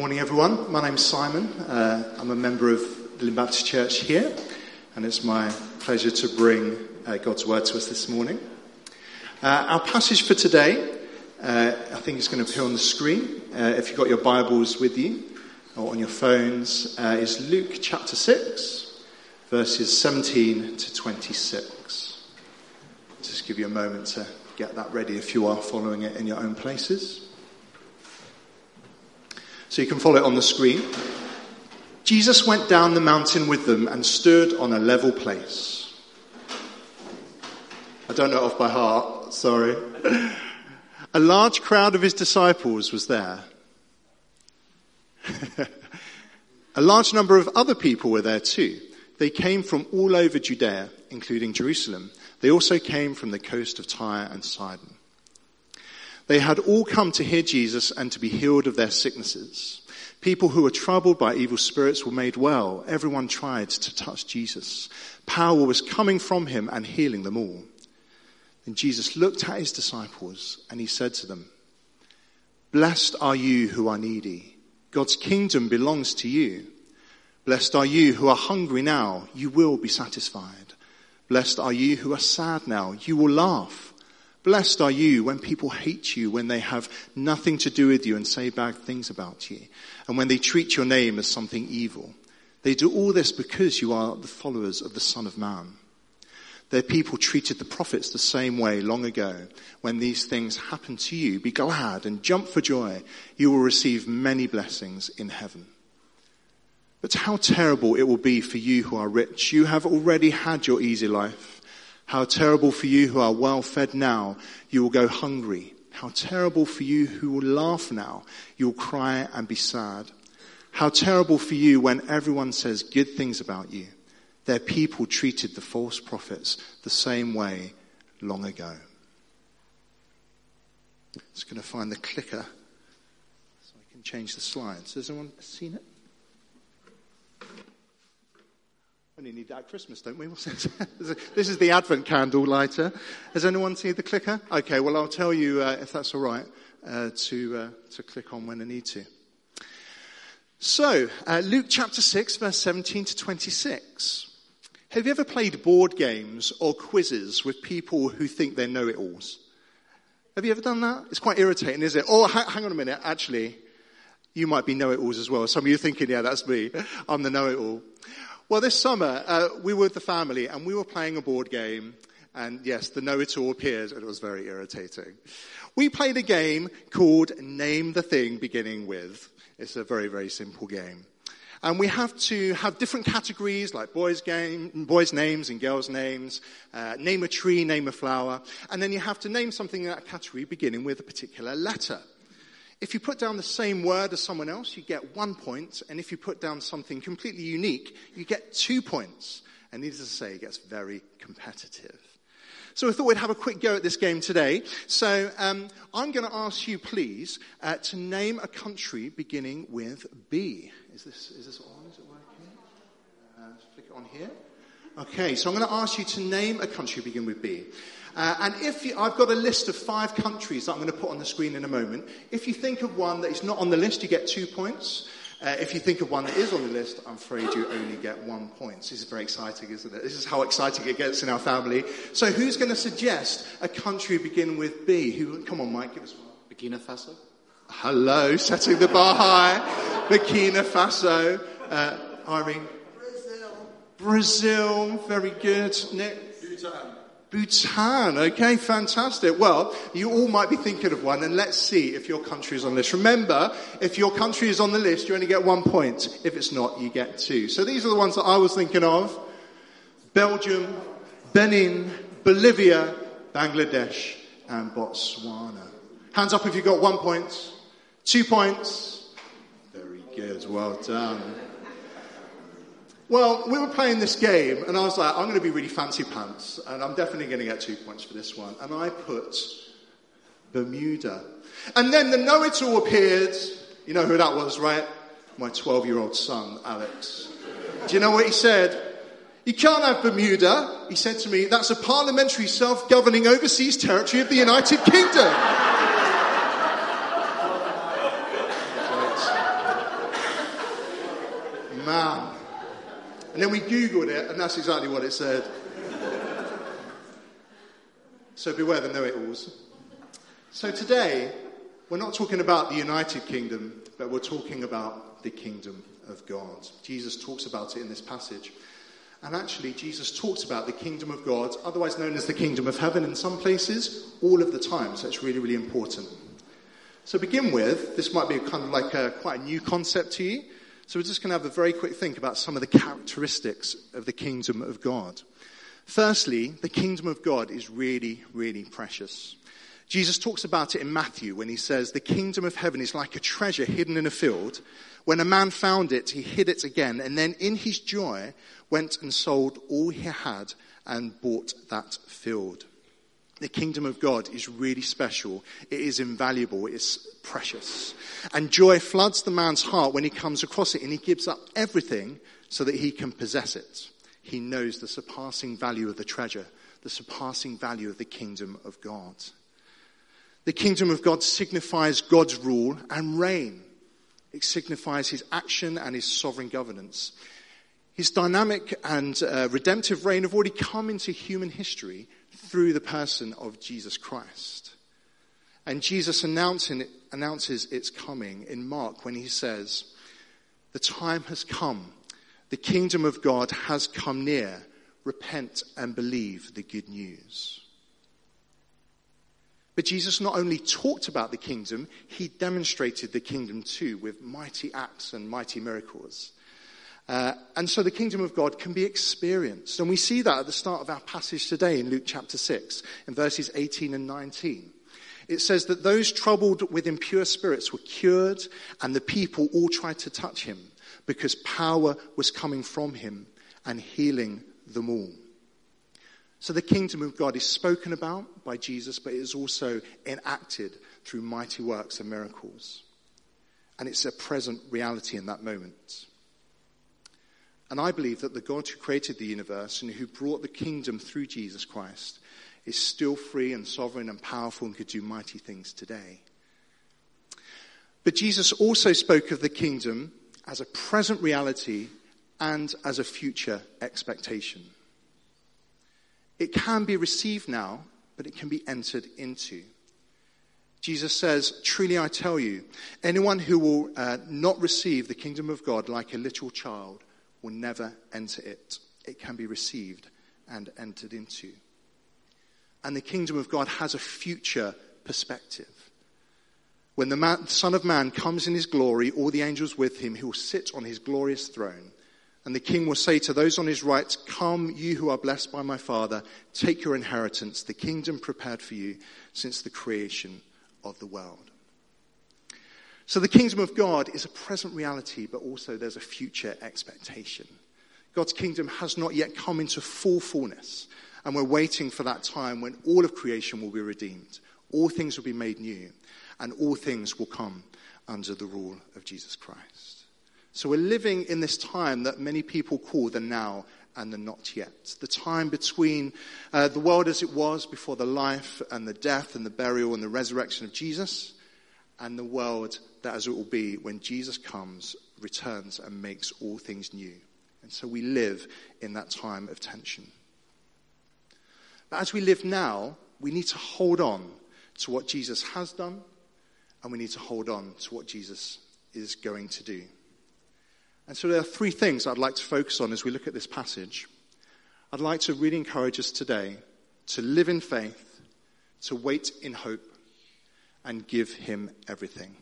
Morning, everyone. My name's Simon. I'm a member of Limbath Church here, and it's my pleasure to bring God's Word to us this morning. Our passage for today, I think it's going to appear on the screen, if you've got your Bibles with you, or on your phones, is Luke chapter 6, verses 17 to 26. Just give you a moment to get that ready if you are following it in your own places. So you can follow it on the screen. Jesus went down the mountain with them and stood on a level place. I don't know it off by heart, sorry. A large crowd of his disciples was there. A large number of other people were there too. They came from all over Judea, including Jerusalem. They also came from the coast of Tyre and Sidon. They had all come to hear Jesus and to be healed of their sicknesses. People who were troubled by evil spirits were made well. Everyone tried to touch Jesus. Power was coming from him and healing them all. Then Jesus looked at his disciples and he said to them, "Blessed are you who are needy. God's kingdom belongs to you. Blessed are you who are hungry now. You will be satisfied. Blessed are you who are sad now. You will laugh. Blessed are you when people hate you, when they have nothing to do with you and say bad things about you, and when they treat your name as something evil. They do all this because you are the followers of the Son of Man. Their people treated the prophets the same way long ago. When these things happen to you, be glad and jump for joy. You will receive many blessings in heaven. But how terrible it will be for you who are rich. You have already had your easy life. How terrible for you who are well fed now, you will go hungry. How terrible for you who will laugh now, you will cry and be sad. How terrible for you when everyone says good things about you. Their people treated the false prophets the same way long ago." I'm just going to find the clicker so I can change the slides. Has anyone seen it? We only need that at Christmas, don't we? This is the Advent candle lighter. Has anyone seen the clicker? Okay, well, I'll tell you if that's all right to click on when I need to. So, Luke chapter 6, verse 17 to 26. Have you ever played board games or quizzes with people who think they know it alls? Have you ever done that? It's quite irritating, isn't it? Oh, hang on a minute, actually, you might be know-it-alls as well. Some of you are thinking, yeah, that's me. I'm the know-it-all. Well, this summer, we were with the family, and we were playing a board game, and yes, the know-it-all appears, and it was very irritating. We played a game called Name the Thing Beginning With. It's a very, very simple game. And we have to have different categories, like boys' names and girls' names, name a tree, name a flower, and then you have to name something in that category beginning with a particular letter. If you put down the same word as someone else, you get 1 point. And if you put down something completely unique, you get 2 points. And needless to say, it gets very competitive. So I thought we'd have a quick go at this game today. So I'm going to ask you, please, to name a country beginning with B. Is this on? Is it working? Flick it on here. Okay, so I'm going to ask you to name a country beginning with B. And I've got a list of 5 countries that I'm going to put on the screen in a moment. If you think of one that is not on the list, you get 2 points. If you think of one that is on the list, I'm afraid you only get 1 point. This is very exciting, isn't it? This is how exciting it gets in our family. So who's going to suggest a country begin with B? Come on, Mike, give us one. Burkina Faso. Hello, setting the bar high. Burkina Faso. Irene. Brazil. Very good. Nick. Bhutan, okay, fantastic. Well, you all might be thinking of one, and let's see if your country is on the list. Remember, if your country is on the list, you only get 1 point. If it's not, you get 2. So these are the ones that I was thinking of. Belgium, Benin, Bolivia, Bangladesh, and Botswana. Hands up if you got 1 point, 2 points. Very good, well done. Well, we were playing this game, and I was like, I'm going to be really fancy pants, and I'm definitely going to get 2 points for this one. And I put Bermuda. And then the know-it-all appeared. You know who that was, right? My 12-year-old son, Alex. Do you know what he said? "You can't have Bermuda," he said to me. "That's a parliamentary self-governing overseas territory of the United Kingdom." man. And then we Googled it, and that's exactly what it said. So beware the know-it-alls. So today, we're not talking about the United Kingdom, but we're talking about the kingdom of God. Jesus talks about it in this passage. And actually, Jesus talks about the kingdom of God, otherwise known as the kingdom of heaven in some places, all of the time. So it's really, really important. So to begin with, this might be kind of like quite a new concept to you. So we're just going to have a very quick think about some of the characteristics of the kingdom of God. Firstly, the kingdom of God is really, really precious. Jesus talks about it in Matthew when he says, the kingdom of heaven is like a treasure hidden in a field. When a man found it, he hid it again, and then in his joy went and sold all he had and bought that field. The kingdom of God is really special. It is invaluable. It is precious. And joy floods the man's heart when he comes across it, and he gives up everything so that he can possess it. He knows the surpassing value of the treasure, the surpassing value of the kingdom of God. The kingdom of God signifies God's rule and reign. It signifies his action and his sovereign governance. His dynamic and redemptive reign have already come into human history through the person of Jesus Christ. And Jesus announces its coming in Mark when he says, the time has come. The kingdom of God has come near. Repent and believe the good news. But Jesus not only talked about the kingdom, he demonstrated the kingdom too with mighty acts and mighty miracles. And so the kingdom of God can be experienced. And we see that at the start of our passage today in Luke chapter 6, in verses 18 and 19. It says that those troubled with impure spirits were cured, and the people all tried to touch him because power was coming from him and healing them all. So the kingdom of God is spoken about by Jesus, but it is also enacted through mighty works and miracles. And it's a present reality in that moment. And I believe that the God who created the universe and who brought the kingdom through Jesus Christ is still free and sovereign and powerful and could do mighty things today. But Jesus also spoke of the kingdom as a present reality and as a future expectation. It can be received now, but it can be entered into. Jesus says, truly I tell you, anyone who will not receive the kingdom of God like a little child will never enter it. It can be received and entered into. And the kingdom of God has a future perspective. When the Son of Man comes in his glory, all the angels with him, he will sit on his glorious throne. And the king will say to those on his right, come, you who are blessed by my Father, take your inheritance, the kingdom prepared for you since the creation of the world. So the kingdom of God is a present reality, but also there's a future expectation. God's kingdom has not yet come into full fullness, and we're waiting for that time when all of creation will be redeemed, all things will be made new, and all things will come under the rule of Jesus Christ. So we're living in this time that many people call the now and the not yet. The time between the world as it was before the life and the death and the burial and the resurrection of Jesus, and the world that as it will be when Jesus comes, returns and makes all things new. And so we live in that time of tension. But as we live now, we need to hold on to what Jesus has done, and we need to hold on to what Jesus is going to do. And so there are three things I'd like to focus on as we look at this passage. I'd like to really encourage us today to live in faith, to wait in hope, and give him everything.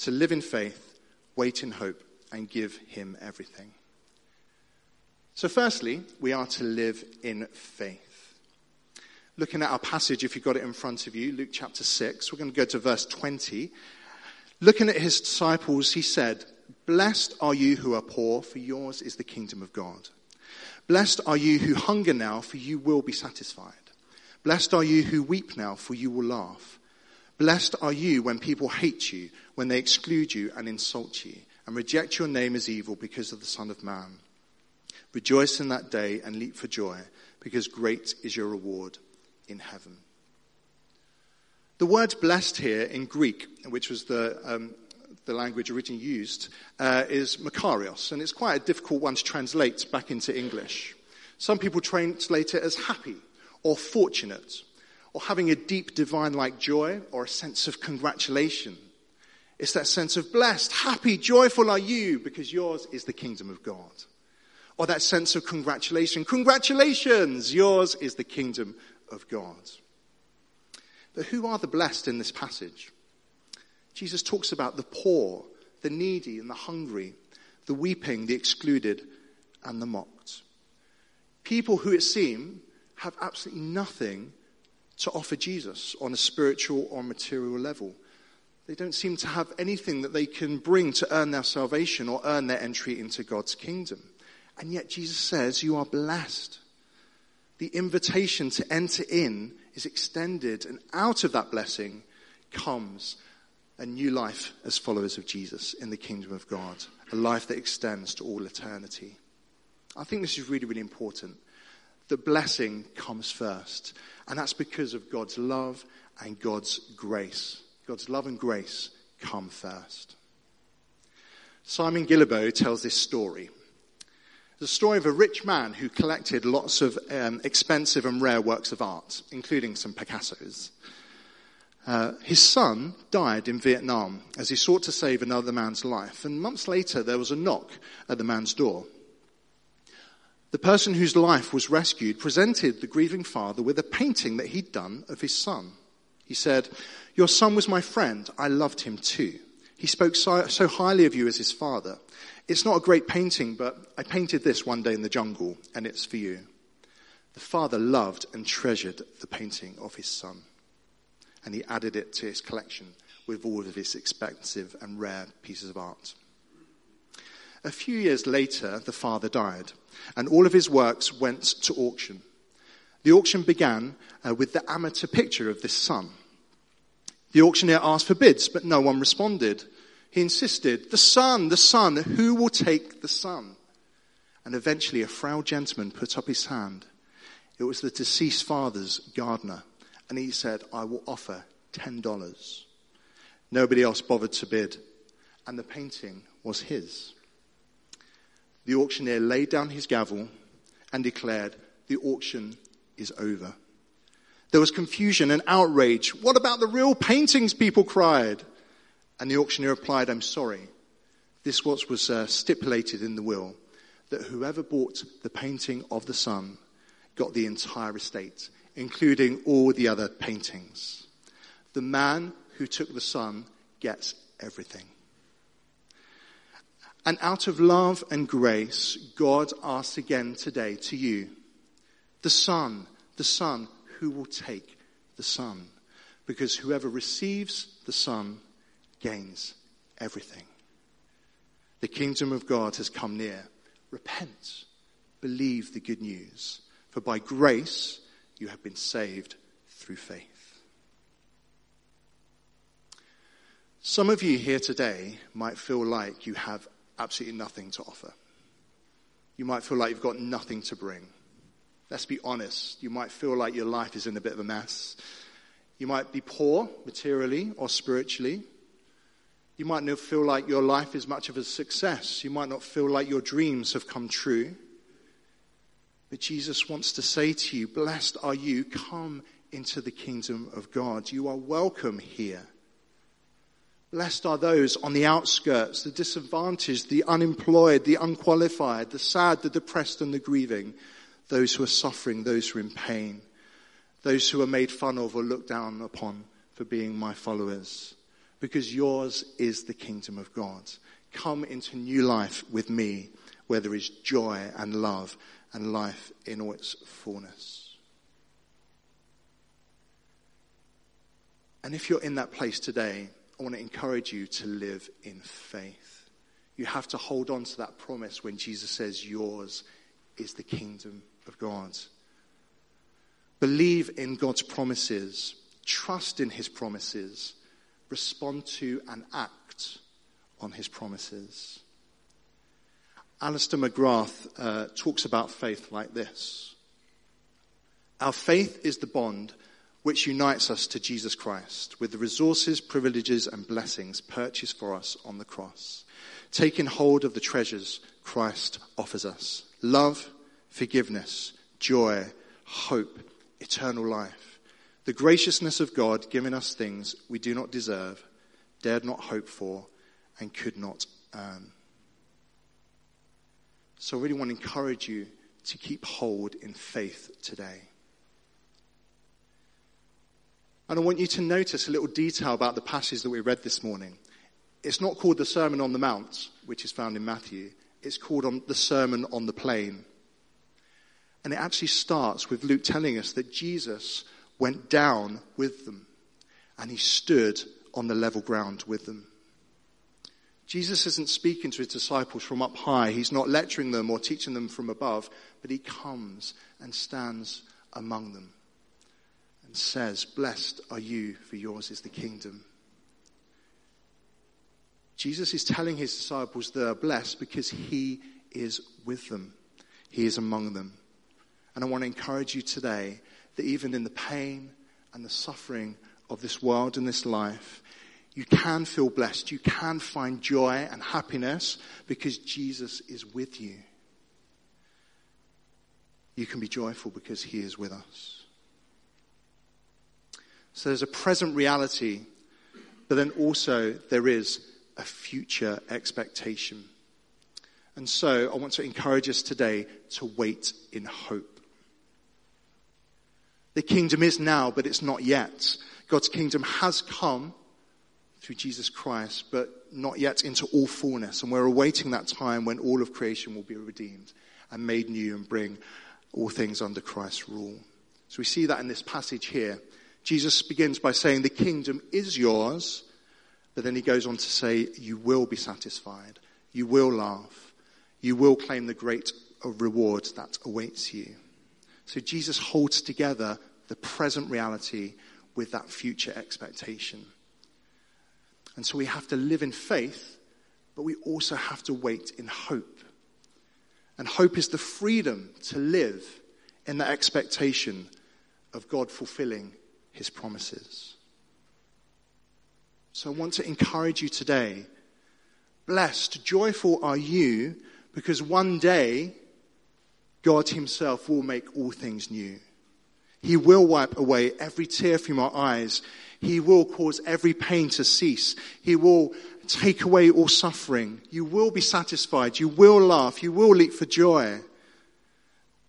To live in faith, wait in hope, and give him everything. So firstly, we are to live in faith. Looking at our passage, if you've got it in front of you, Luke chapter 6, we're going to go to verse 20. Looking at his disciples, he said, blessed are you who are poor, for yours is the kingdom of God. Blessed are you who hunger now, for you will be satisfied. Blessed are you who weep now, for you will laugh. Blessed are you when people hate you, when they exclude you and insult you, and reject your name as evil because of the Son of Man. Rejoice in that day and leap for joy, because great is your reward in heaven. The word blessed here in Greek, which was the the language originally used, is Makarios, and it's quite a difficult one to translate back into English. Some people translate it as happy or fortunate or having a deep divine-like joy or a sense of congratulation. It's that sense of blessed, happy, joyful are you because yours is the kingdom of God. Or that sense of congratulation. Congratulations, yours is the kingdom of God. But who are the blessed in this passage? Jesus talks about the poor, the needy and the hungry, the weeping, the excluded and the mocked. People who it seems have absolutely nothing to offer Jesus on a spiritual or material level. They don't seem to have anything that they can bring to earn their salvation or earn their entry into God's kingdom. And yet Jesus says, you are blessed. The invitation to enter in is extended, and out of that blessing comes a new life as followers of Jesus in the kingdom of God, a life that extends to all eternity. I think this is really, really important. The blessing comes first, and that's because of God's love and God's grace. God's love and grace come first. Simon Gillibeau tells this story. It's a story of a rich man who collected lots of expensive and rare works of art, including some Picassos. His son died in Vietnam as he sought to save another man's life. And months later, there was a knock at the man's door. The person whose life was rescued presented the grieving father with a painting that he'd done of his son. He said, "Your son was my friend. I loved him too. He spoke so highly of you as his father. It's not a great painting, but I painted this one day in the jungle, and it's for you." The father loved and treasured the painting of his son, and he added it to his collection with all of his expensive and rare pieces of art. A few years later, the father died, and all of his works went to auction. The auction began with the amateur picture of this son. The auctioneer asked for bids, but no one responded. He insisted, the son, who will take the son?" And eventually a frail gentleman put up his hand. It was the deceased father's gardener. And he said, "I will offer $10. Nobody else bothered to bid. And the painting was his. The auctioneer laid down his gavel and declared, "The auction is over." There was confusion and outrage. "What about the real paintings?" people cried. And the auctioneer replied, "I'm sorry. This was stipulated in the will, that whoever bought the painting of the son got the entire estate, including all the other paintings. The man who took the son gets everything." And out of love and grace, God asks again today to you, the son, who will take the son? Because whoever receives the son gains everything. The kingdom of God has come near. Repent. Believe the good news. For by grace you have been saved through faith. Some of you here today might feel like you have absolutely nothing to offer. You might feel like you've got nothing to bring. Let's be honest. You might feel like your life is in a bit of a mess. You might be poor materially or spiritually. You might not feel like your life is much of a success. You might not feel like your dreams have come true. But Jesus wants to say to you, blessed are you. Come into the kingdom of God. You are welcome here. Blessed are those on the outskirts, the disadvantaged, the unemployed, the unqualified, the sad, the depressed, and the grieving. Those who are suffering, those who are in pain. Those who are made fun of or looked down upon for being my followers. Because yours is the kingdom of God. Come into new life with me, where there is joy and love and life in all its fullness. And if you're in that place today, I want to encourage you to live in faith. You have to hold on to that promise when Jesus says, yours is the kingdom of God. Believe in God's promises. Trust in his promises. Respond to and act on his promises. Alistair McGrath talks about faith like this. Our faith is the bond which unites us to Jesus Christ with the resources, privileges, and blessings purchased for us on the cross, taking hold of the treasures Christ offers us: love, forgiveness, joy, hope, eternal life. The graciousness of God giving us things we do not deserve, dared not hope for, and could not earn. So I really want to encourage you to keep hold in faith today. And I want you to notice a little detail about the passage that we read this morning. It's not called the Sermon on the Mount, which is found in Matthew. It's called the Sermon on the Plain. And it actually starts with Luke telling us that Jesus went down with them, and he stood on the level ground with them. Jesus isn't speaking to his disciples from up high. He's not lecturing them or teaching them from above, but he comes and stands among them and says, "Blessed are you, for yours is the kingdom." Jesus is telling his disciples they are blessed because he is with them. He is among them. And I want to encourage you today that even in the pain and the suffering of this world and this life, you can feel blessed. You can find joy and happiness because Jesus is with you. You can be joyful because he is with us. So there's a present reality, but then also there is a future expectation. And so I want to encourage us today to wait in hope. The kingdom is now, but it's not yet. God's kingdom has come through Jesus Christ, but not yet into all fullness. And we're awaiting that time when all of creation will be redeemed and made new and bring all things under Christ's rule. So we see that in this passage here. Jesus begins by saying, the kingdom is yours, but then he goes on to say, you will be satisfied, you will laugh, you will claim the great reward that awaits you. So Jesus holds together the present reality with that future expectation. And so we have to live in faith, but we also have to wait in hope. And hope is the freedom to live in the expectation of God fulfilling his promises. So I want to encourage you today. Blessed, joyful are you, because one day God himself will make all things new. He will wipe away every tear from our eyes. He will cause every pain to cease. He will take away all suffering. You will be satisfied. You will laugh. You will leap for joy.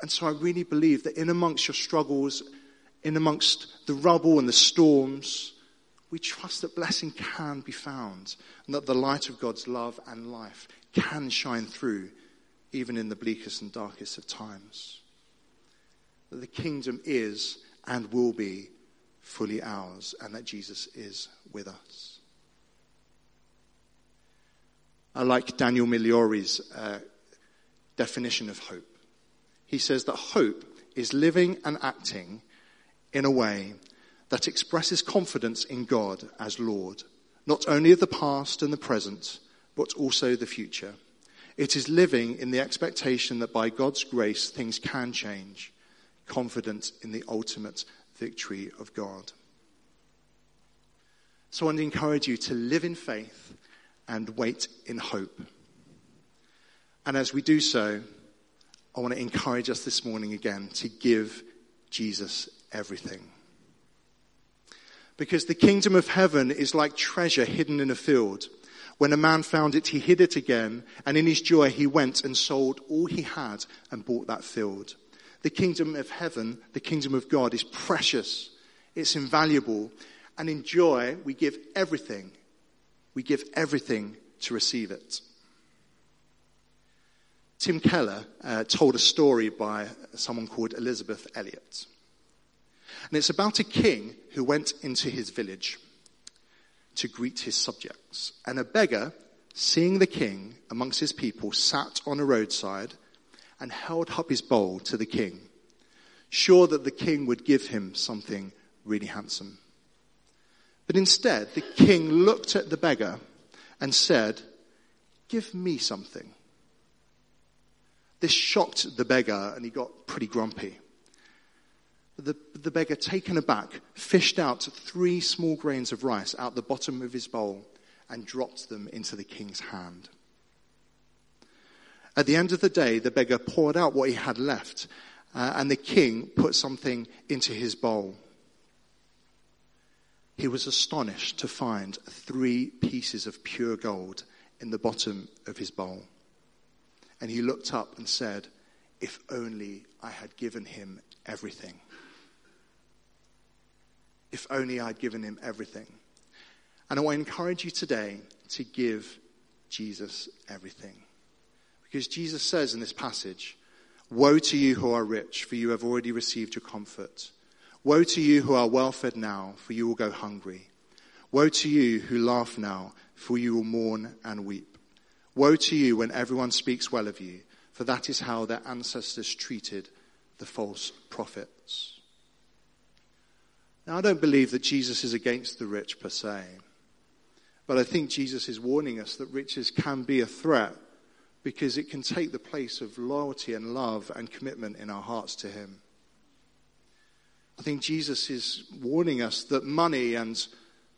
And so I really believe that in amongst your struggles, in amongst the rubble and the storms, we trust that blessing can be found and that the light of God's love and life can shine through even in the bleakest and darkest of times. That the kingdom is and will be fully ours, and that Jesus is with us. I like Daniel Migliori's definition of hope. He says that hope is living and acting in a way that expresses confidence in God as Lord, not only of the past and the present, but also the future. It is living in the expectation that by God's grace, things can change, confident in the ultimate victory of God. So I want to encourage you to live in faith and wait in hope. And as we do so, I want to encourage us this morning again to give Jesus everything. Because the kingdom of heaven is like treasure hidden in a field. When a man found it, he hid it again, and in his joy he went and sold all he had and bought that field. The kingdom of heaven, the kingdom of God, is precious. It's invaluable. And in joy, we give everything. We give everything to receive it. Tim Keller told a story by someone called Elizabeth Elliott. And it's about a king who went into his village to greet his subjects. And a beggar, seeing the king amongst his people, sat on a roadside and held up his bowl to the king, sure that the king would give him something really handsome. But instead, the king looked at the beggar and said, "Give me something." This shocked the beggar, and he got pretty grumpy. the beggar, taken aback, fished out 3 small grains of rice out the bottom of his bowl and dropped them into the king's hand. At the end of the day, the beggar poured out what he had left, and the king put something into his bowl. He was astonished to find 3 pieces of pure gold in the bottom of his bowl. And he looked up and said, "If only I had given him everything." If only I'd given him everything. And I want to encourage you today to give Jesus everything. Because Jesus says in this passage, "Woe to you who are rich, for you have already received your comfort. Woe to you who are well-fed now, for you will go hungry. Woe to you who laugh now, for you will mourn and weep. Woe to you when everyone speaks well of you, for that is how their ancestors treated the false prophets." Now, I don't believe that Jesus is against the rich per se, but I think Jesus is warning us that riches can be a threat because it can take the place of loyalty and love and commitment in our hearts to him. I think Jesus is warning us that money and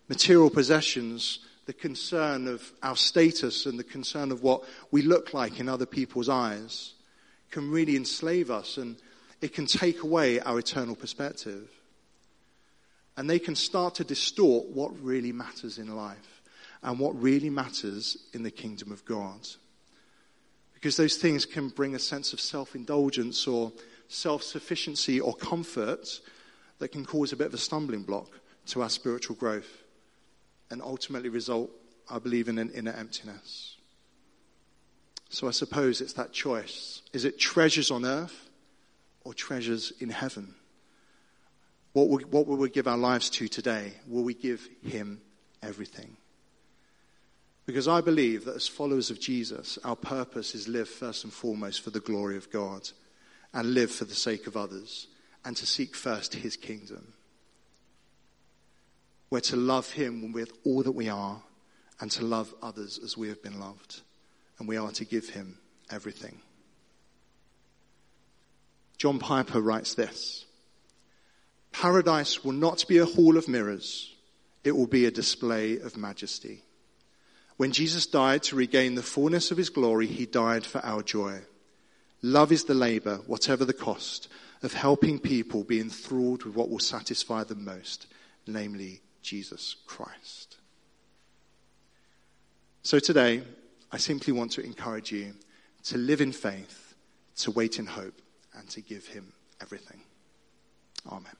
material possessions, the concern of our status and the concern of what we look like in other people's eyes, can really enslave us, and it can take away our eternal perspective. And they can start to distort what really matters in life and what really matters in the kingdom of God. Because those things can bring a sense of self-indulgence or self-sufficiency or comfort that can cause a bit of a stumbling block to our spiritual growth and ultimately result, I believe, in an inner emptiness. So I suppose it's that choice. Is it treasures on earth or treasures in heaven? What will we give our lives to today? Will we give him everything? Because I believe that as followers of Jesus, our purpose is live first and foremost for the glory of God and live for the sake of others and to seek first his kingdom. We're to love him with all that we are and to love others as we have been loved. And we are to give him everything. John Piper writes this: "Paradise will not be a hall of mirrors. It will be a display of majesty. When Jesus died to regain the fullness of his glory, he died for our joy. Love is the labor, whatever the cost, of helping people be enthralled with what will satisfy them most, namely Jesus Christ." So today, I simply want to encourage you to live in faith, to wait in hope, and to give him everything. Amen.